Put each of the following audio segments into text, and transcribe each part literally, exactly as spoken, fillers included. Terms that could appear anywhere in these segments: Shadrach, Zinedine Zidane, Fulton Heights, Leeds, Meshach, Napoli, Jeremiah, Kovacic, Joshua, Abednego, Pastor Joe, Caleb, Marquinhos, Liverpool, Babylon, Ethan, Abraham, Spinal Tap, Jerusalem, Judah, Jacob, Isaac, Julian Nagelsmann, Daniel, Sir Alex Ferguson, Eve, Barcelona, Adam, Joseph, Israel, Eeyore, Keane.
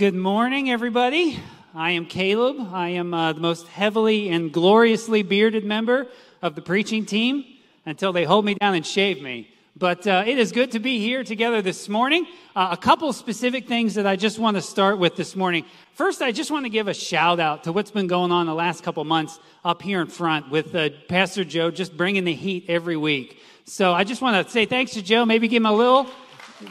Good morning, everybody. I am Caleb. I am uh, the most heavily and gloriously bearded member of the preaching team until they hold me down and shave me. But uh, it is good to be here together this morning. Uh, a couple specific things that I just want to start with this morning. First, I just want to give a shout out to what's been going on the last couple months up here in front with uh, Pastor Joe just bringing the heat every week. So I just want to say thanks to Joe. Maybe give him a little...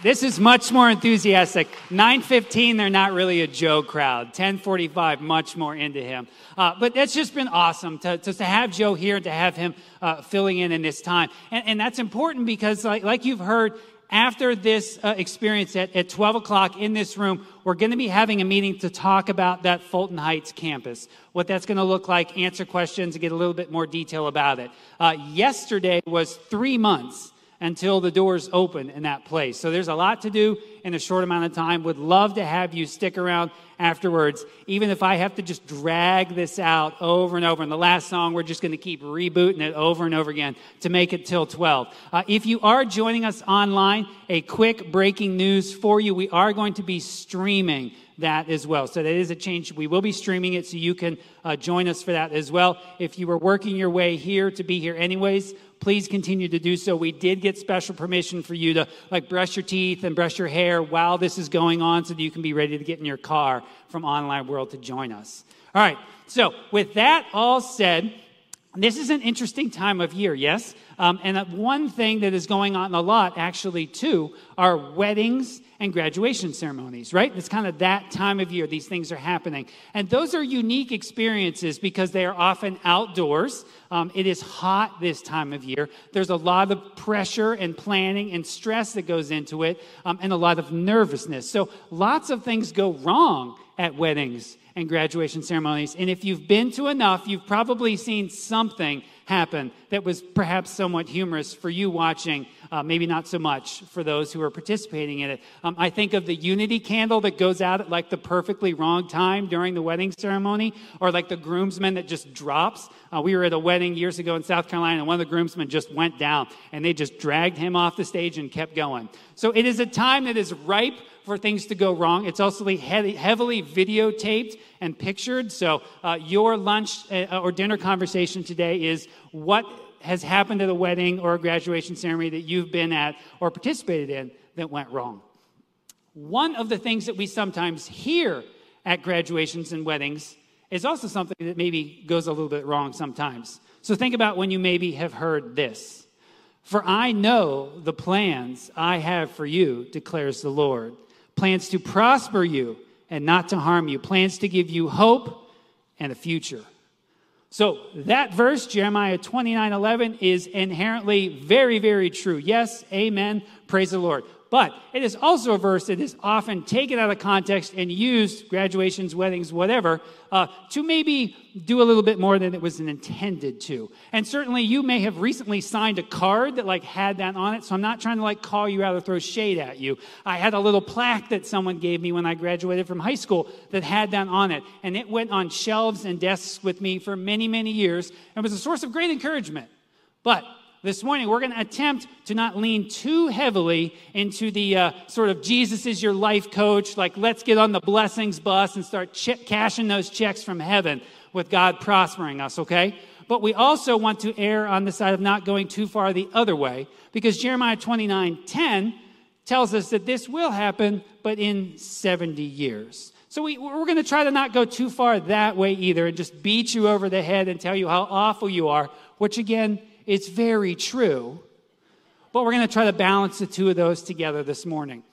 This is much more enthusiastic. nine fifteen, they're not really a Joe crowd. ten forty-five, much more into him. Uh, but that's just been awesome to, to, to have Joe here and to have him uh, filling in in this time. And, and that's important because, like, like you've heard, after this uh, experience at, at twelve o'clock in this room, we're going to be having a meeting to talk about that Fulton Heights campus, what that's going to look like, answer questions, and get a little bit more detail about it. Uh, yesterday was three months until the doors open in that place. So there's a lot to do in a short amount of time. Would love to have you stick around afterwards, even if I have to just drag this out over and over. And the last song, we're just going to keep rebooting it over and over again to make it till twelve. Uh, if you are joining us online, a quick breaking news for you. We are going to be streaming that as well. So that is a change. We will be streaming it so you can uh, join us for that as well. If you were working your way here to be here anyways, please continue to do so. We did get special permission for you to like brush your teeth and brush your hair while this is going on so that you can be ready to get in your car from Online World to join us. All right. So with that all said, this is an interesting time of year, yes? Um, and one thing that is going on a lot, actually, too, are weddings and graduation ceremonies, right? It's kind of that time of year. These things are happening. And those are unique experiences because they are often outdoors. Um, it is hot this time of year. There's a lot of pressure and planning and stress that goes into it, um, and a lot of nervousness. So lots of things go wrong at weddings and graduation ceremonies. And if you've been to enough, you've probably seen something happen that was perhaps somewhat humorous for you watching, uh, maybe not so much for those who are participating in it. Um, I think of the unity candle that goes out at like the perfectly wrong time during the wedding ceremony, or like the groomsman that just drops. Uh, we were at a wedding years ago in South Carolina, and one of the groomsmen just went down, and they just dragged him off the stage and kept going. So it is a time that is ripe for things to go wrong. It's also heavily videotaped and pictured. So uh, your lunch or dinner conversation today is what has happened at a wedding or a graduation ceremony that you've been at or participated in that went wrong. One of the things that we sometimes hear at graduations and weddings is also something that maybe goes a little bit wrong sometimes. So think about when you maybe have heard this. For I know the plans I have for you, declares the Lord. Plans to prosper you and not to harm you. Plans to give you hope and a future. So that verse, Jeremiah twenty-nine eleven, is inherently very, very true. Yes, amen, praise the Lord. But it is also a verse that is often taken out of context and used, graduations, weddings, whatever, uh, to maybe do a little bit more than it was intended to. And certainly you may have recently signed a card that like had that on it, so I'm not trying to like call you out or throw shade at you. I had a little plaque that someone gave me when I graduated from high school that had that on it, and it went on shelves and desks with me for many, many years and was a source of great encouragement. But this morning, we're going to attempt to not lean too heavily into the uh, sort of Jesus is your life coach, like let's get on the blessings bus and start ch- cashing those checks from heaven with God prospering us, okay? But we also want to err on the side of not going too far the other way, because Jeremiah twenty-nine ten tells us that this will happen, but in seventy years. So we, we're going to try to not go too far that way either and just beat you over the head and tell you how awful you are, which again, it's very true, but we're going to try to balance the two of those together this morning.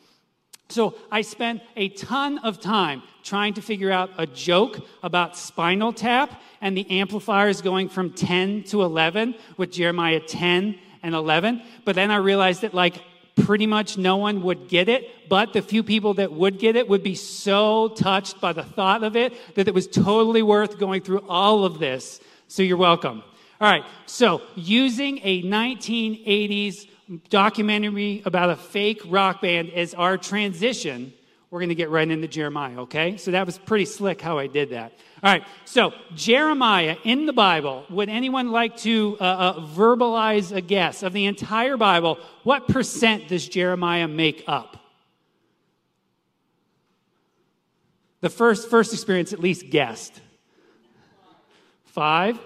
So I spent a ton of time trying to figure out a joke about Spinal Tap and the amplifiers going from ten to eleven with Jeremiah ten and eleven, but then I realized that like pretty much no one would get it, but the few people that would get it would be so touched by the thought of it that it was totally worth going through all of this, so you're welcome. All right, so using a nineteen eighties documentary about a fake rock band as our transition, we're going to get right into Jeremiah, okay? So that was pretty slick how I did that. All right, so Jeremiah in the Bible, would anyone like to uh, uh, verbalize a guess of the entire Bible? What percent does Jeremiah make up? The first first experience at least guessed. Five?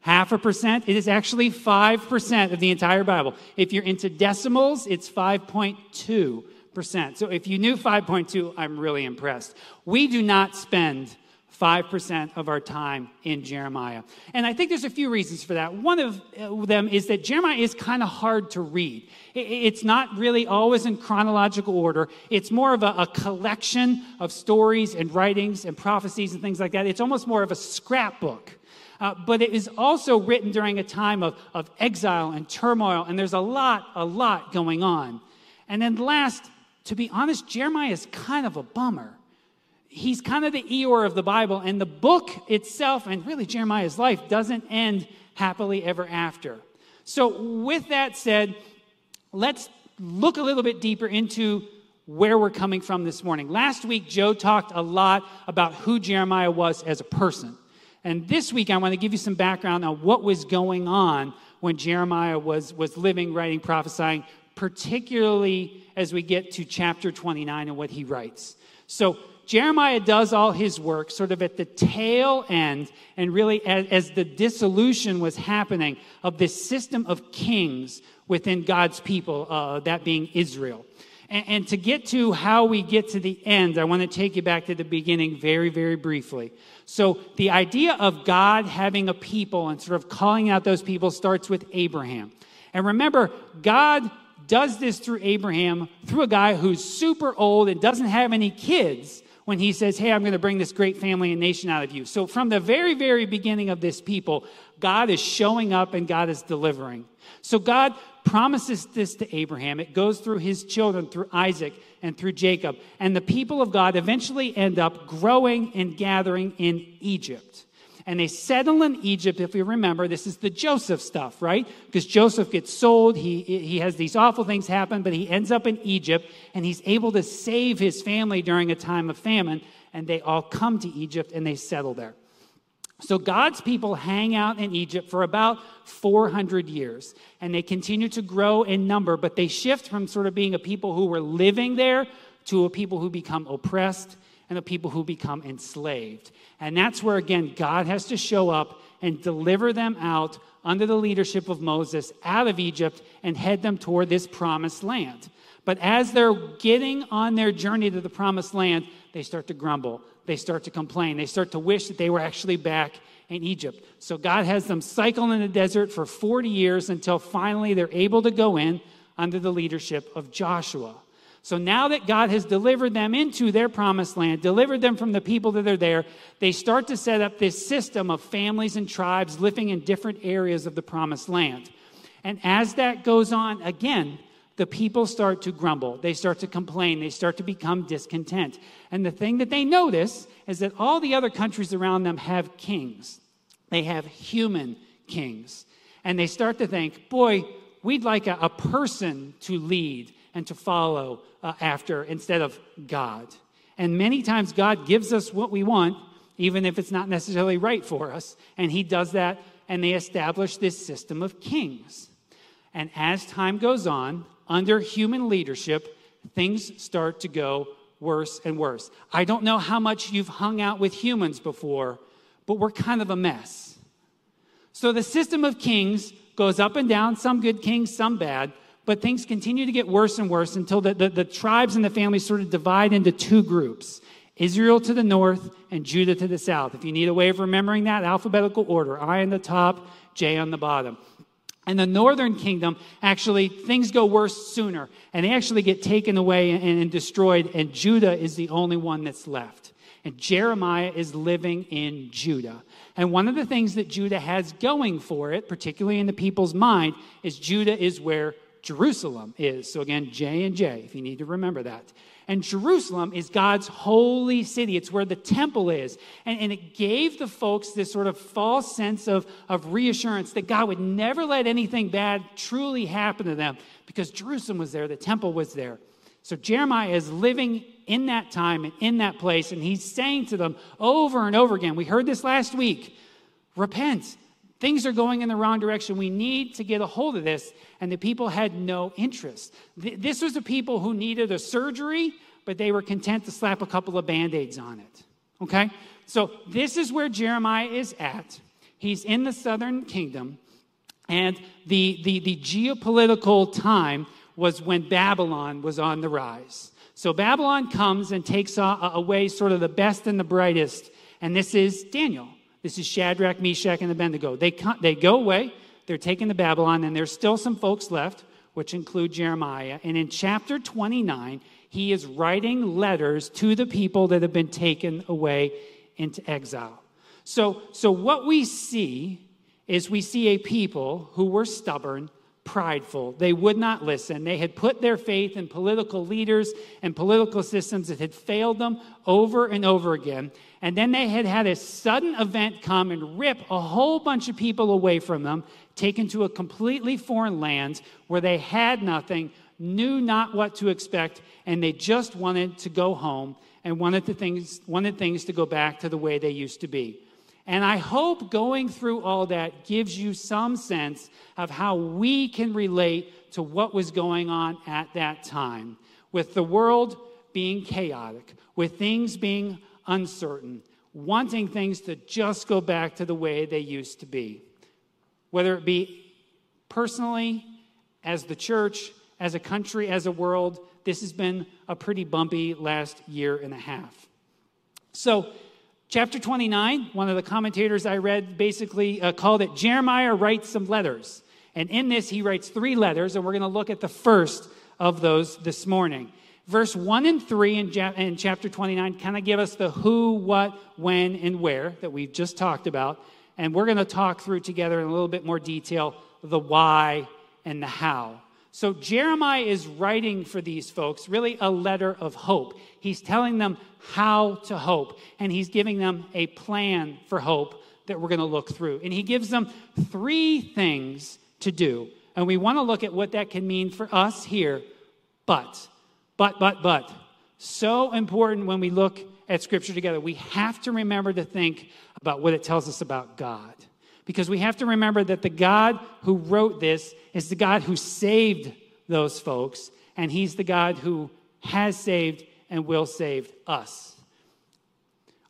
Half a percent? It is actually five percent of the entire Bible. If you're into decimals, it's five point two percent. So if you knew five point two, I'm really impressed. We do not spend five percent of our time in Jeremiah. And I think there's a few reasons for that. One of them is that Jeremiah is kind of hard to read. It's not really always in chronological order. It's more of a, a collection of stories and writings and prophecies and things like that. It's almost more of a scrapbook. Uh, but it is also written during a time of, of exile and turmoil, and there's a lot, a lot going on. And then last, to be honest, Jeremiah is kind of a bummer. He's kind of the Eeyore of the Bible, and the book itself, and really Jeremiah's life, doesn't end happily ever after. So with that said, let's look a little bit deeper into where we're coming from this morning. Last week, Joe talked a lot about who Jeremiah was as a person. And this week, I want to give you some background on what was going on when Jeremiah was, was living, writing, prophesying, particularly as we get to chapter twenty-nine and what he writes. So Jeremiah does all his work sort of at the tail end, and really as, as the dissolution was happening of this system of kings within God's people, uh, that being Israel. And, and to get to how we get to the end, I want to take you back to the beginning very, very briefly. So the idea of God having a people and sort of calling out those people starts with Abraham. And remember, God does this through Abraham, through a guy who's super old and doesn't have any kids, when he says, hey, I'm going to bring this great family and nation out of you. So from the very, very beginning of this people, God is showing up and God is delivering. So God promises this to Abraham. It goes through his children, through Isaac and through Jacob. And the people of God eventually end up growing and gathering in Egypt. And they settle in Egypt, if we remember. This is the Joseph stuff, right? Because Joseph gets sold. He, he has these awful things happen, but he ends up in Egypt, and he's able to save his family during a time of famine, and they all come to Egypt, and they settle there. So God's people hang out in Egypt for about four hundred years, and they continue to grow in number, but they shift from sort of being a people who were living there to a people who become oppressed and the people who become enslaved. And that's where, again, God has to show up and deliver them out under the leadership of Moses out of Egypt and head them toward this promised land. But as they're getting on their journey to the promised land, they start to grumble. They start to complain. They start to wish that they were actually back in Egypt. So God has them cycle in the desert for forty years until finally they're able to go in under the leadership of Joshua. So now that God has delivered them into their promised land, delivered them from the people that are there, they start to set up this system of families and tribes living in different areas of the promised land. And as that goes on, again, the people start to grumble. They start to complain. They start to become discontent. And the thing that they notice is that all the other countries around them have kings. They have human kings. And they start to think, boy, we'd like a, a person to lead and to follow uh, after instead of God. And many times God gives us what we want, even if it's not necessarily right for us. And he does that, and they establish this system of kings. And as time goes on, under human leadership, things start to go worse and worse. I don't know how much you've hung out with humans before, but we're kind of a mess. So the system of kings goes up and down, some good kings, some bad, but things continue to get worse and worse until the, the, the tribes and the families sort of divide into two groups. Israel to the north and Judah to the south. If you need a way of remembering that, alphabetical order. I on the top, J on the bottom. And the northern kingdom, actually, things go worse sooner. And they actually get taken away and, and destroyed. And Judah is the only one that's left. And Jeremiah is living in Judah. And one of the things that Judah has going for it, particularly in the people's mind, is Judah is where Jerusalem is. So again, J and J, if you need to remember that. And Jerusalem is God's holy city. It's where the temple is. And, and it gave the folks this sort of false sense of, of reassurance that God would never let anything bad truly happen to them because Jerusalem was there, the temple was there. So Jeremiah is living in that time and in that place, and he's saying to them over and over again, we heard this last week, repent. Things are going in the wrong direction. We need to get a hold of this. And the people had no interest. This was a people who needed a surgery, but they were content to slap a couple of Band-Aids on it, okay? So this is where Jeremiah is at. He's in the southern kingdom, and the, the, the geopolitical time was when Babylon was on the rise. So Babylon comes and takes away sort of the best and the brightest, and this is Daniel. This is Shadrach, Meshach, and Abednego. They, come, they go away, they're taken to Babylon, and there's still some folks left, which include Jeremiah. And in chapter twenty-nine, he is writing letters to the people that have been taken away into exile. So, so what we see is we see a people who were stubborn, prideful. They would not listen. They had put their faith in political leaders and political systems that had failed them over and over again. And then they had had a sudden event come and rip a whole bunch of people away from them, taken to a completely foreign land where they had nothing, knew not what to expect, and they just wanted to go home and wanted, the things, wanted things to go back to the way they used to be. And I hope going through all that gives you some sense of how we can relate to what was going on at that time, with the world being chaotic, with things being uncertain, wanting things to just go back to the way they used to be. Whether it be personally, as the church, as a country, as a world, this has been a pretty bumpy last year and a half. So, chapter twenty-nine, one of the commentators I read basically uh, called it, Jeremiah writes some letters. And in this, he writes three letters, and we're going to look at the first of those this morning. Verse one and three in, ja- in chapter twenty-nine kind of give us the who, what, when, and where that we've just talked about. And we're going to talk through together in a little bit more detail the why and the how. So Jeremiah is writing for these folks really a letter of hope. He's telling them how to hope, and he's giving them a plan for hope that we're going to look through. And he gives them three things to do, and we want to look at what that can mean for us here. But, but, but, but, so important when we look at Scripture together. We have to remember to think about what it tells us about God. Because we have to remember that the God who wrote this is the God who saved those folks, and he's the God who has saved and will save us.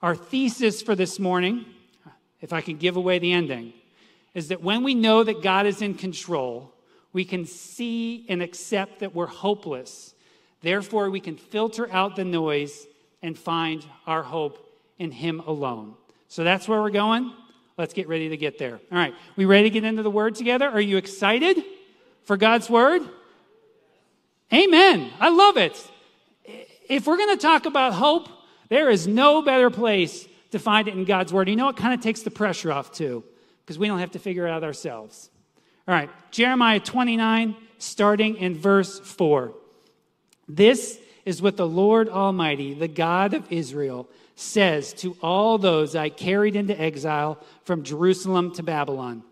Our thesis for this morning, if I can give away the ending, is that when we know that God is in control, we can see and accept that we're hopeless. Therefore, we can filter out the noise and find our hope in him alone. So that's where we're going. Let's get ready to get there. All right. We ready to get into the Word together? Are you excited for God's Word? Amen. I love it. If we're going to talk about hope, there is no better place to find it in God's Word. You know, it kind of takes the pressure off, too, because we don't have to figure it out ourselves. All right. Jeremiah twenty-nine, starting in verse four. This is what the Lord Almighty, the God of Israel, says to all those I carried into exile from Jerusalem to Babylon.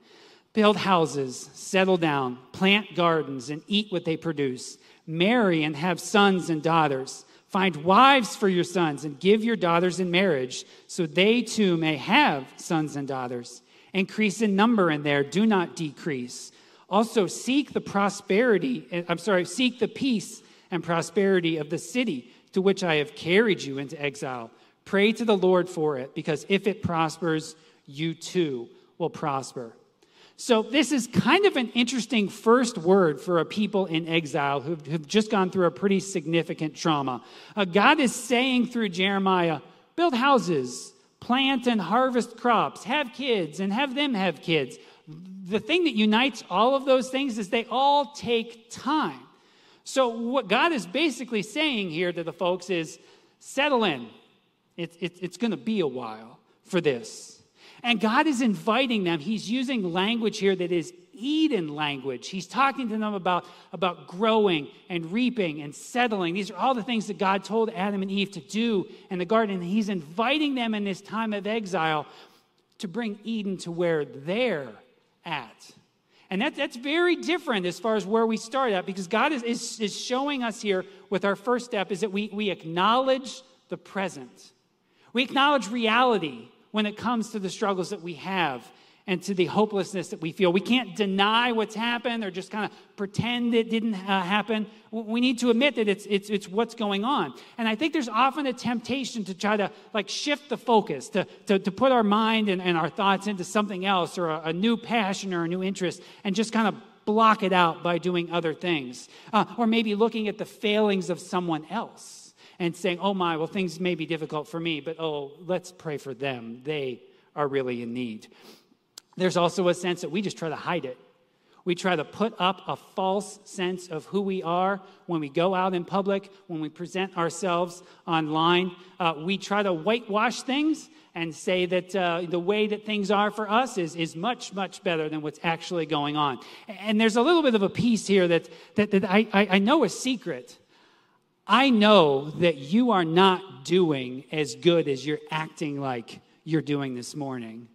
Build houses, settle down, plant gardens, and eat what they produce. Marry and have sons and daughters. Find wives for your sons and give your daughters in marriage, so they too may have sons and daughters. Increase in number in there, do not decrease. Also seek the prosperity, I'm sorry, seek the peace and prosperity of the city to which I have carried you into exile. Pray to the Lord for it, because if it prospers, you too will prosper. So this is kind of an interesting first word for a people in exile who've, who've just gone through a pretty significant trauma. Uh, God is saying through Jeremiah, build houses, plant and harvest crops, have kids and have them have kids. The thing that unites all of those things is they all take time. So what God is basically saying here to the folks is, settle in. It, it, it's going to be a while for this. And God is inviting them. He's using language here that is Eden language. He's talking to them about, about growing and reaping and settling. These are all the things that God told Adam and Eve to do in the garden. And he's inviting them in this time of exile to bring Eden to where they're at. And that, that's very different as far as where we start at, because God is, is, is showing us here with our first step is that we, we acknowledge the present. We acknowledge reality when it comes to the struggles that we have and to the hopelessness that we feel. We can't deny what's happened or just kind of pretend it didn't uh, happen. We need to admit that it's, it's, it's what's going on. And I think there's often a temptation to try to like shift the focus, to, to, to put our mind and, and our thoughts into something else or a, a new passion or a new interest and just kind of block it out by doing other things. Uh, or maybe looking at the failings of someone else and saying, oh my, well, things may be difficult for me, but oh, let's pray for them. They are really in need. There's also a sense that we just try to hide it. We try to put up a false sense of who we are when we go out in public, when we present ourselves online. Uh, we try to whitewash things and say that uh, the way that things are for us is, is much, much better than what's actually going on. And there's a little bit of a piece here that, that, that I, I know a secret. I know that you are not doing as good as you're acting like you're doing this morning.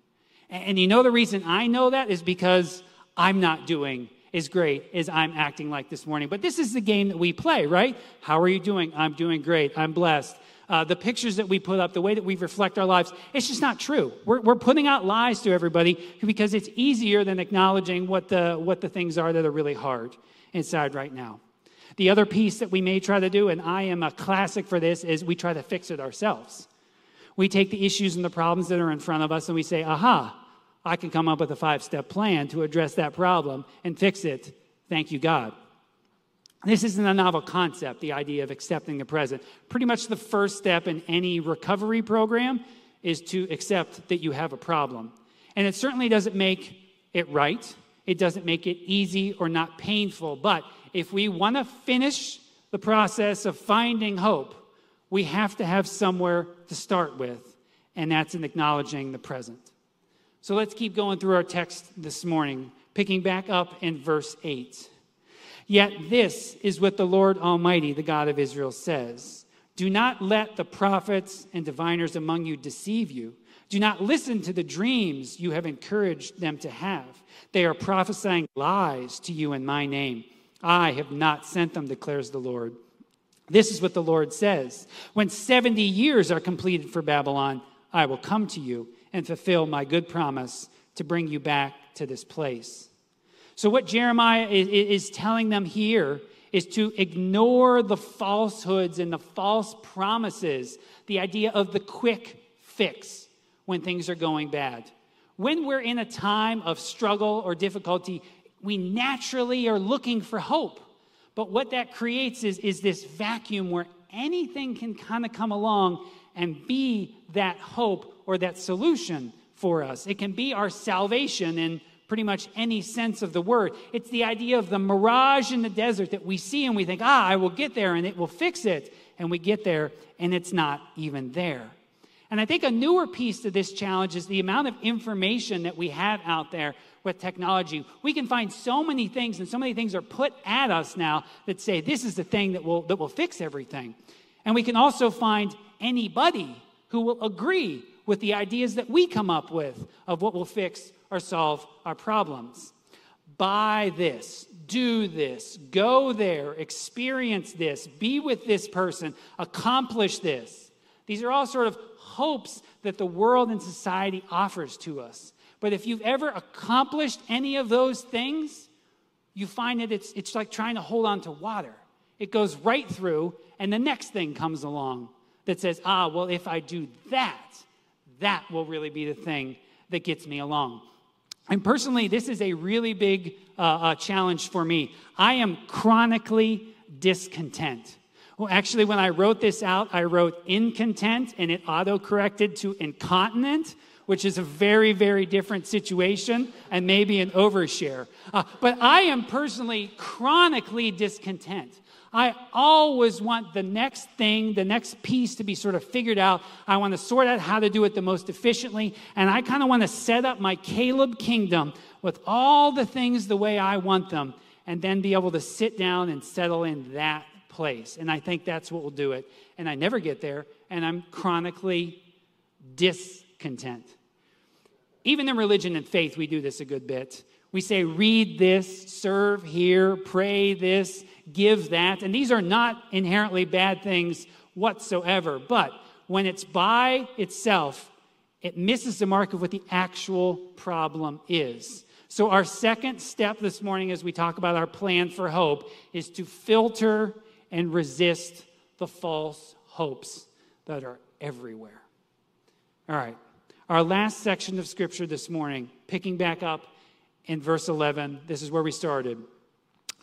And you know the reason I know that is because I'm not doing as great as I'm acting like this morning. But this is the game that we play, right? How are you doing? I'm doing great. I'm blessed. Uh, the pictures that we put up, the way that we reflect our lives, it's just not true. We're, we're putting out lies to everybody because it's easier than acknowledging what the, what the things are that are really hard inside right now. The other piece that we may try to do, and I am a classic for this, is we try to fix it ourselves. We take the issues and the problems that are in front of us and we say, aha, I can come up with a five-step plan to address that problem and fix it. Thank you, God. This isn't a novel concept, the idea of accepting the present. Pretty much the first step in any recovery program is to accept that you have a problem. And it certainly doesn't make it right. It doesn't make it easy or not painful. But if we want to finish the process of finding hope, we have to have somewhere to start with, and that's in acknowledging the present. So let's keep going through our text this morning, picking back up in verse eight. Yet this is what the Lord Almighty, the God of Israel, says. Do not let the prophets and diviners among you deceive you. Do not listen to the dreams you have encouraged them to have. They are prophesying lies to you in my name. I have not sent them, declares the Lord. This is what the Lord says. When seventy years are completed for Babylon, I will come to you and fulfill my good promise to bring you back to this place. So what Jeremiah is telling them here is to ignore the falsehoods and the false promises, the idea of the quick fix when things are going bad. When we're in a time of struggle or difficulty, we naturally are looking for hope. But what that creates is, is this vacuum where anything can kind of come along and be that hope or that solution for us. It can be our salvation in pretty much any sense of the word. It's the idea of the mirage in the desert that we see and we think, ah, I will get there and it will fix it. And we get there and it's not even there. And I think a newer piece to this challenge is the amount of information that we have out there. With technology, we can find so many things, and so many things are put at us now that say this is the thing that will that will fix everything. And we can also find anybody who will agree with the ideas that we come up with of what will fix or solve our problems. Buy this, do this, go there, experience this, be with this person, accomplish this. These are all sort of hopes that the world and society offers to us. But if you've ever accomplished any of those things, you find that it's, it's like trying to hold on to water. It goes right through, and the next thing comes along that says, ah, well, if I do that, that will really be the thing that gets me along. And personally, this is a really big uh, uh, challenge for me. I am chronically discontent. Well, actually, when I wrote this out, I wrote incontent, and it auto-corrected to incontinent, which is a very, very different situation and maybe an overshare. Uh, but I am personally chronically discontent. I always want the next thing, the next piece to be sort of figured out. I want to sort out how to do it the most efficiently. And I kind of want to set up my Caleb kingdom with all the things the way I want them and then be able to sit down and settle in that place. And I think that's what will do it. And I never get there. And I'm chronically discontent. Even in religion and faith, we do this a good bit. We say, read this, serve here, pray this, give that. And these are not inherently bad things whatsoever. But when it's by itself, it misses the mark of what the actual problem is. So our second step this morning as we talk about our plan for hope is to filter and resist the false hopes that are everywhere. All right. Our last section of scripture this morning, picking back up in verse eleven, this is where we started.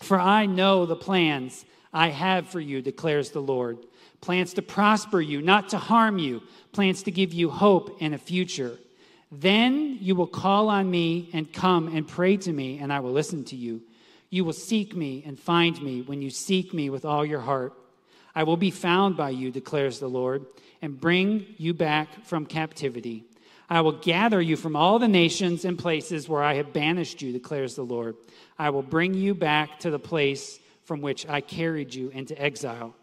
For I know the plans I have for you, declares the Lord. Plans to prosper you, not to harm you. Plans to give you hope and a future. Then you will call on me and come and pray to me, and I will listen to you. You will seek me and find me when you seek me with all your heart. I will be found by you, declares the Lord, and bring you back from captivity. I will gather you from all the nations and places where I have banished you, declares the Lord. I will bring you back to the place from which I carried you into exile.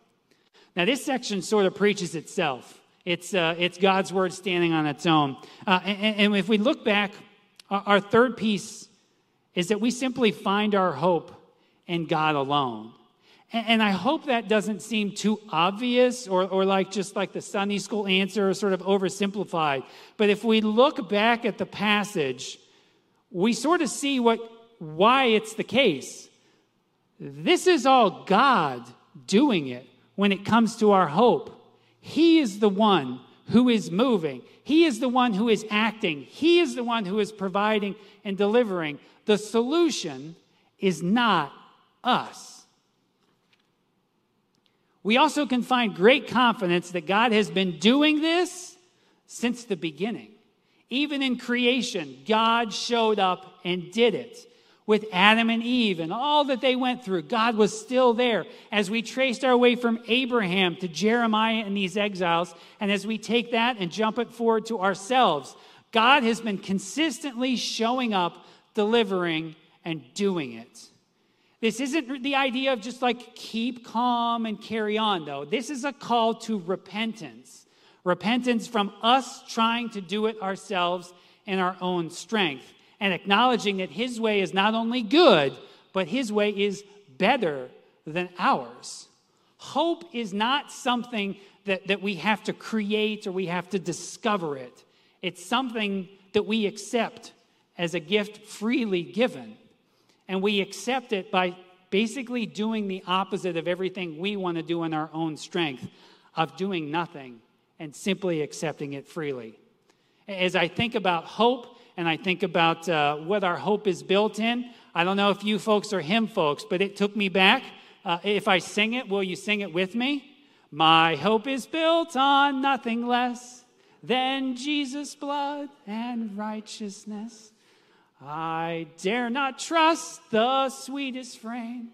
Now, this section sort of preaches itself. It's uh, it's God's word standing on its own. Uh, and, and if we look back, our third piece is that we simply find our hope in God alone. And, and I hope that doesn't seem too obvious or, or like just like the Sunday school answer or sort of oversimplified. But if we look back at the passage, we sort of see what why it's the case. This is all God doing it when it comes to our hope. He is the one who is moving. He is the one who is acting. He is the one who is providing and delivering. The solution is not us. We also can find great confidence that God has been doing this since the beginning. Even in creation, God showed up and did it. With Adam and Eve and all that they went through, God was still there. As we traced our way from Abraham to Jeremiah and these exiles, and as we take that and jump it forward to ourselves, God has been consistently showing up, delivering, and doing it. This isn't the idea of just like keep calm and carry on, though. This is a call to repentance. Repentance from us trying to do it ourselves in our own strength. And acknowledging that his way is not only good, but his way is better than ours. Hope is not something that, that we have to create or we have to discover it. It's something that we accept as a gift freely given. And we accept it by basically doing the opposite of everything we want to do in our own strength, of doing nothing and simply accepting it freely. As I think about hope, and I think about uh, what our hope is built in. I don't know if you folks are hymn folks, but it took me back. Uh, if I sing it, will you sing it with me? My hope is built on nothing less than Jesus' blood and righteousness. I dare not trust the sweetest frame,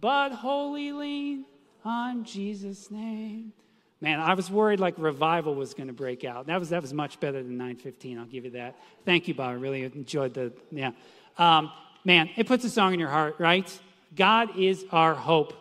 but wholly lean on Jesus' name. Man, I was worried like revival was going to break out. That was that was much better than nine fifteen, I'll give you that. Thank you, Bob. I really enjoyed the, yeah. Um, man, it puts a song in your heart, right? God is our hope.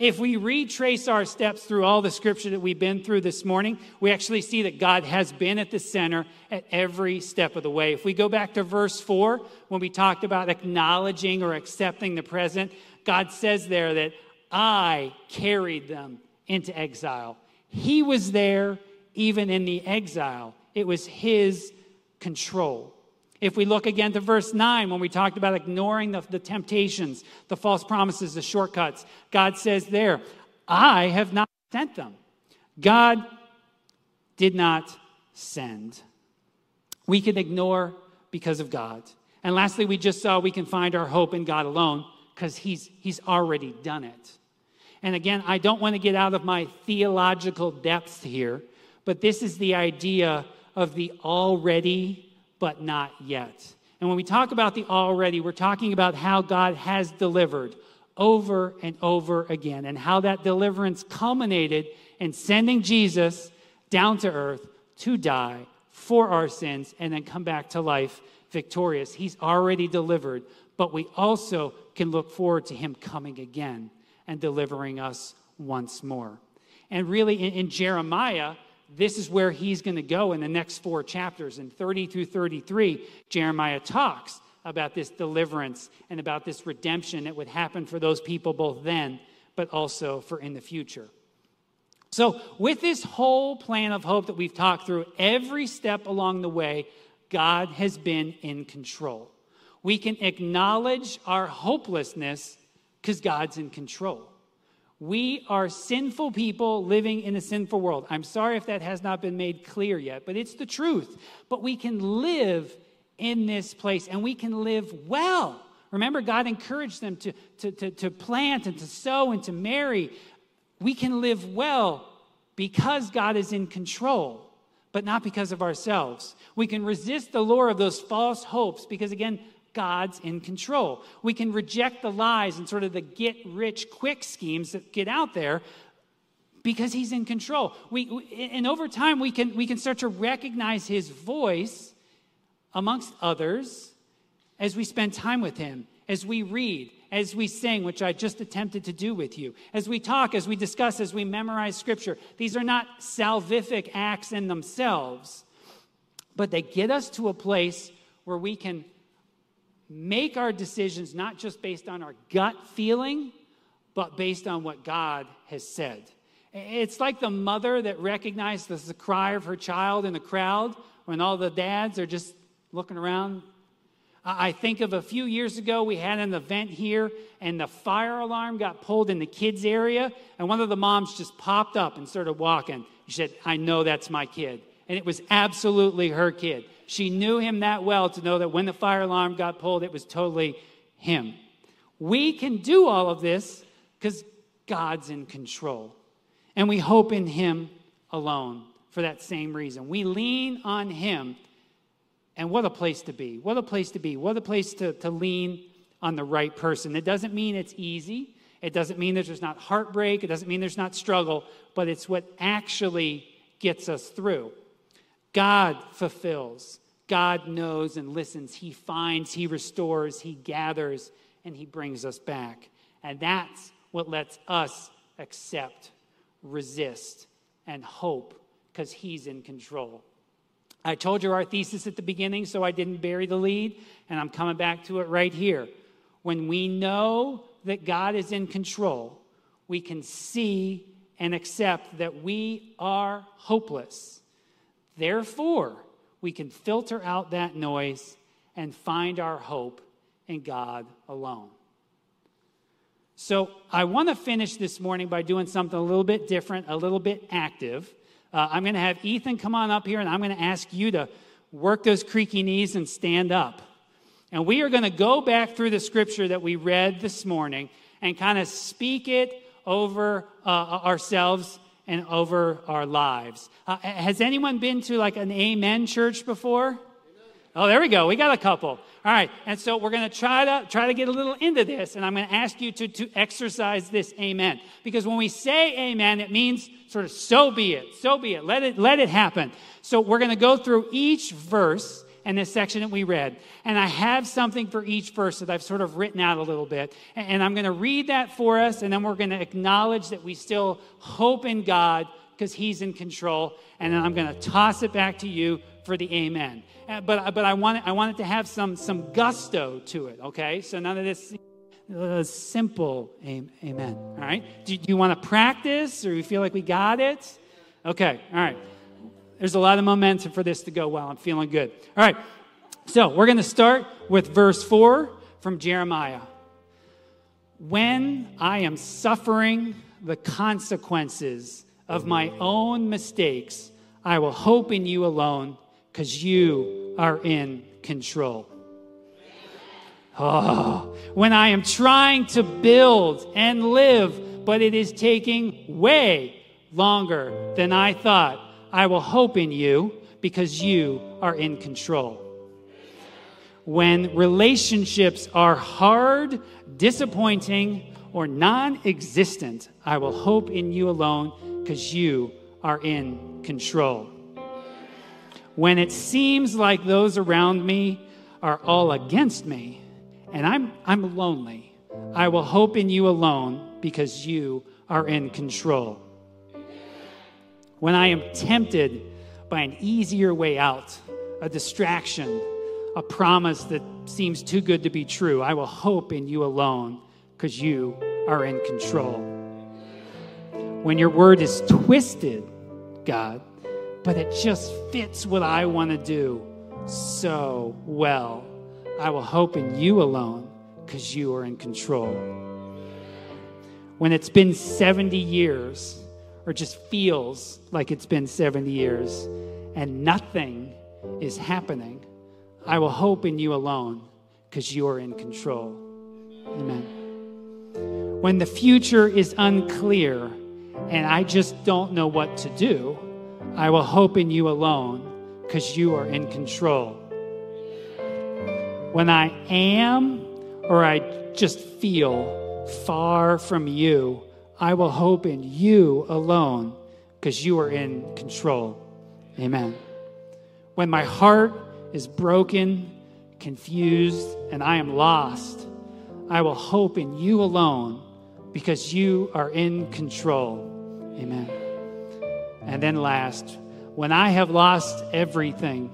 If we retrace our steps through all the scripture that we've been through this morning, we actually see that God has been at the center at every step of the way. If we go back to verse four, when we talked about acknowledging or accepting the present, God says there that I carried them into exile. He was there even in the exile. It was his control. If we look again to verse nine, when we talked about ignoring the, the temptations, the false promises, the shortcuts, God says there, I have not sent them. God did not send. We can ignore because of God. And lastly, we just saw we can find our hope in God alone because he's, he's already done it. And again, I don't want to get out of my theological depths here, but this is the idea of the already but not yet. And when we talk about the already, we're talking about how God has delivered over and over again and how that deliverance culminated in sending Jesus down to earth to die for our sins and then come back to life victorious. He's already delivered, but we also can look forward to him coming again and delivering us once more. And really, in, in Jeremiah, this is where he's going to go in the next four chapters. In thirty through thirty-three, Jeremiah talks about this deliverance and about this redemption that would happen for those people both then, but also for in the future. So with this whole plan of hope that we've talked through, every step along the way, God has been in control. We can acknowledge our hopelessness because God's in control. We are sinful people living in a sinful world. I'm sorry if that has not been made clear yet, but it's the truth. But we can live in this place, and we can live well. Remember, God encouraged them to, to, to, to plant and to sow and to marry. We can live well because God is in control, but not because of ourselves. We can resist the lure of those false hopes because, again, God's in control. We can reject the lies and sort of the get-rich-quick schemes that get out there because he's in control. We, we and over time, we can, we can start to recognize his voice amongst others as we spend time with him, as we read, as we sing, which I just attempted to do with you, as we talk, as we discuss, as we memorize Scripture. These are not salvific acts in themselves, but they get us to a place where we can make our decisions not just based on our gut feeling, but based on what God has said. It's like the mother that recognized the cry of her child in the crowd when all the dads are just looking around. I think of a few years ago, we had an event here, and the fire alarm got pulled in the kids' area, and one of the moms just popped up and started walking. She said, "I know that's my kid." And it was absolutely her kid. She knew him that well to know that when the fire alarm got pulled, it was totally him. We can do all of this because God's in control, and we hope in him alone for that same reason. We lean on him. And what a place to be. What a place to be. What a place to, to lean on the right person. It doesn't mean it's easy. It doesn't mean that there's not heartbreak. It doesn't mean there's not struggle. But it's what actually gets us through. God fulfills. God knows and listens. He finds. He restores. He gathers. And he brings us back. And that's what lets us accept, resist, and hope, because he's in control. I told you our thesis at the beginning, so I didn't bury the lead, and I'm coming back to it right here. When we know that God is in control, we can see and accept that we are hopeless. Therefore, we can filter out that noise and find our hope in God alone. So I want to finish this morning by doing something a little bit different, a little bit active. Uh, I'm going to have Ethan come on up here, and I'm going to ask you to work those creaky knees and stand up. And we are going to go back through the scripture that we read this morning and kind of speak it over uh, ourselves and over our lives. Uh, has anyone been to like an amen church before? Amen. Oh, there we go. We got a couple. All right. And so we're going to try to try to get a little into this, and I'm going to ask you to, to exercise this amen. Because when we say amen, it means sort of, so be it, so be it, let it let it happen. So we're going to go through each verse in this section that we read. And I have something for each verse that I've sort of written out a little bit. And I'm going to read that for us, and then we're going to acknowledge that we still hope in God because he's in control. And then I'm going to toss it back to you for the amen. But but I want it, I want it to have some, some gusto to it, okay? So none of this... Uh, simple amen. All right. Do, do you want to practice, or you feel like we got it? Okay. All right. There's a lot of momentum for this to go well. I'm feeling good. All right. So we're going to start with verse four from Jeremiah. When I am suffering the consequences of my own mistakes, I will hope in you alone, because you are in control. Oh, when I am trying to build and live, but it is taking way longer than I thought, I will hope in you, because you are in control. When relationships are hard, disappointing, or non-existent, I will hope in you alone, because you are in control. When it seems like those around me are all against me, and I'm I'm lonely, I will hope in you alone, because you are in control. When I am tempted by an easier way out, a distraction, a promise that seems too good to be true, I will hope in you alone, because you are in control. when your word is twisted, God, but it just fits what I want to do so well. I will hope in you alone because you are in control. When it's been seventy years, or just feels like it's been seventy years, and nothing is happening, I will hope in you alone because you are in control. Amen. When the future is unclear and I just don't know what to do, I will hope in you alone because you are in control. When I am or I just feel far from you, I will hope in you alone because you are in control. Amen. When my heart is broken, confused, and I am lost, I will hope in you alone because you are in control. Amen. And then last, when I have lost everything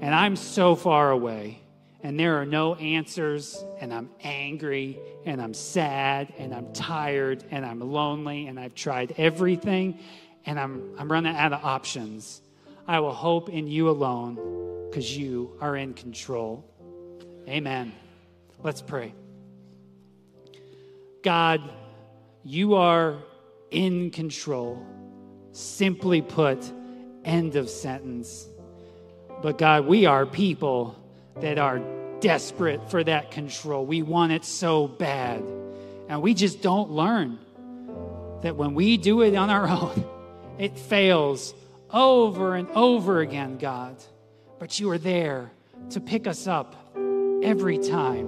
and I'm so far away and there are no answers and I'm angry and I'm sad and I'm tired and I'm lonely and I've tried everything and I'm I'm running out of options, I will hope in you alone because you are in control. Amen. Let's pray. God, you are in control. Simply put, end of sentence. But God, we are people that are desperate for that control. We want it so bad. And we just don't learn that when we do it on our own, it fails over and over again, God. But you are there to pick us up every time.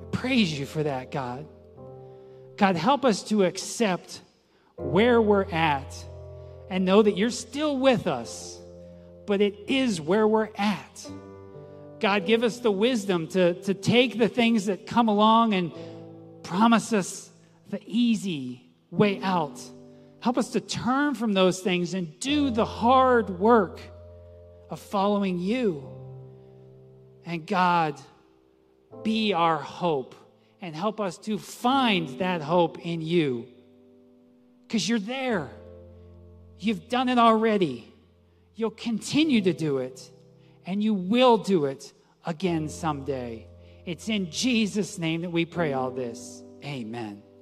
We praise you for that, God. God, help us to accept where we're at and know that you're still with us, but it is where we're at. God, give us the wisdom to, to take the things that come along and promise us the easy way out. Help us to turn from those things and do the hard work of following you. And God, be our hope and help us to find that hope in you because you're there. You've done it already. You'll continue to do it. And you will do it again someday. It's in Jesus' name that we pray all this. Amen.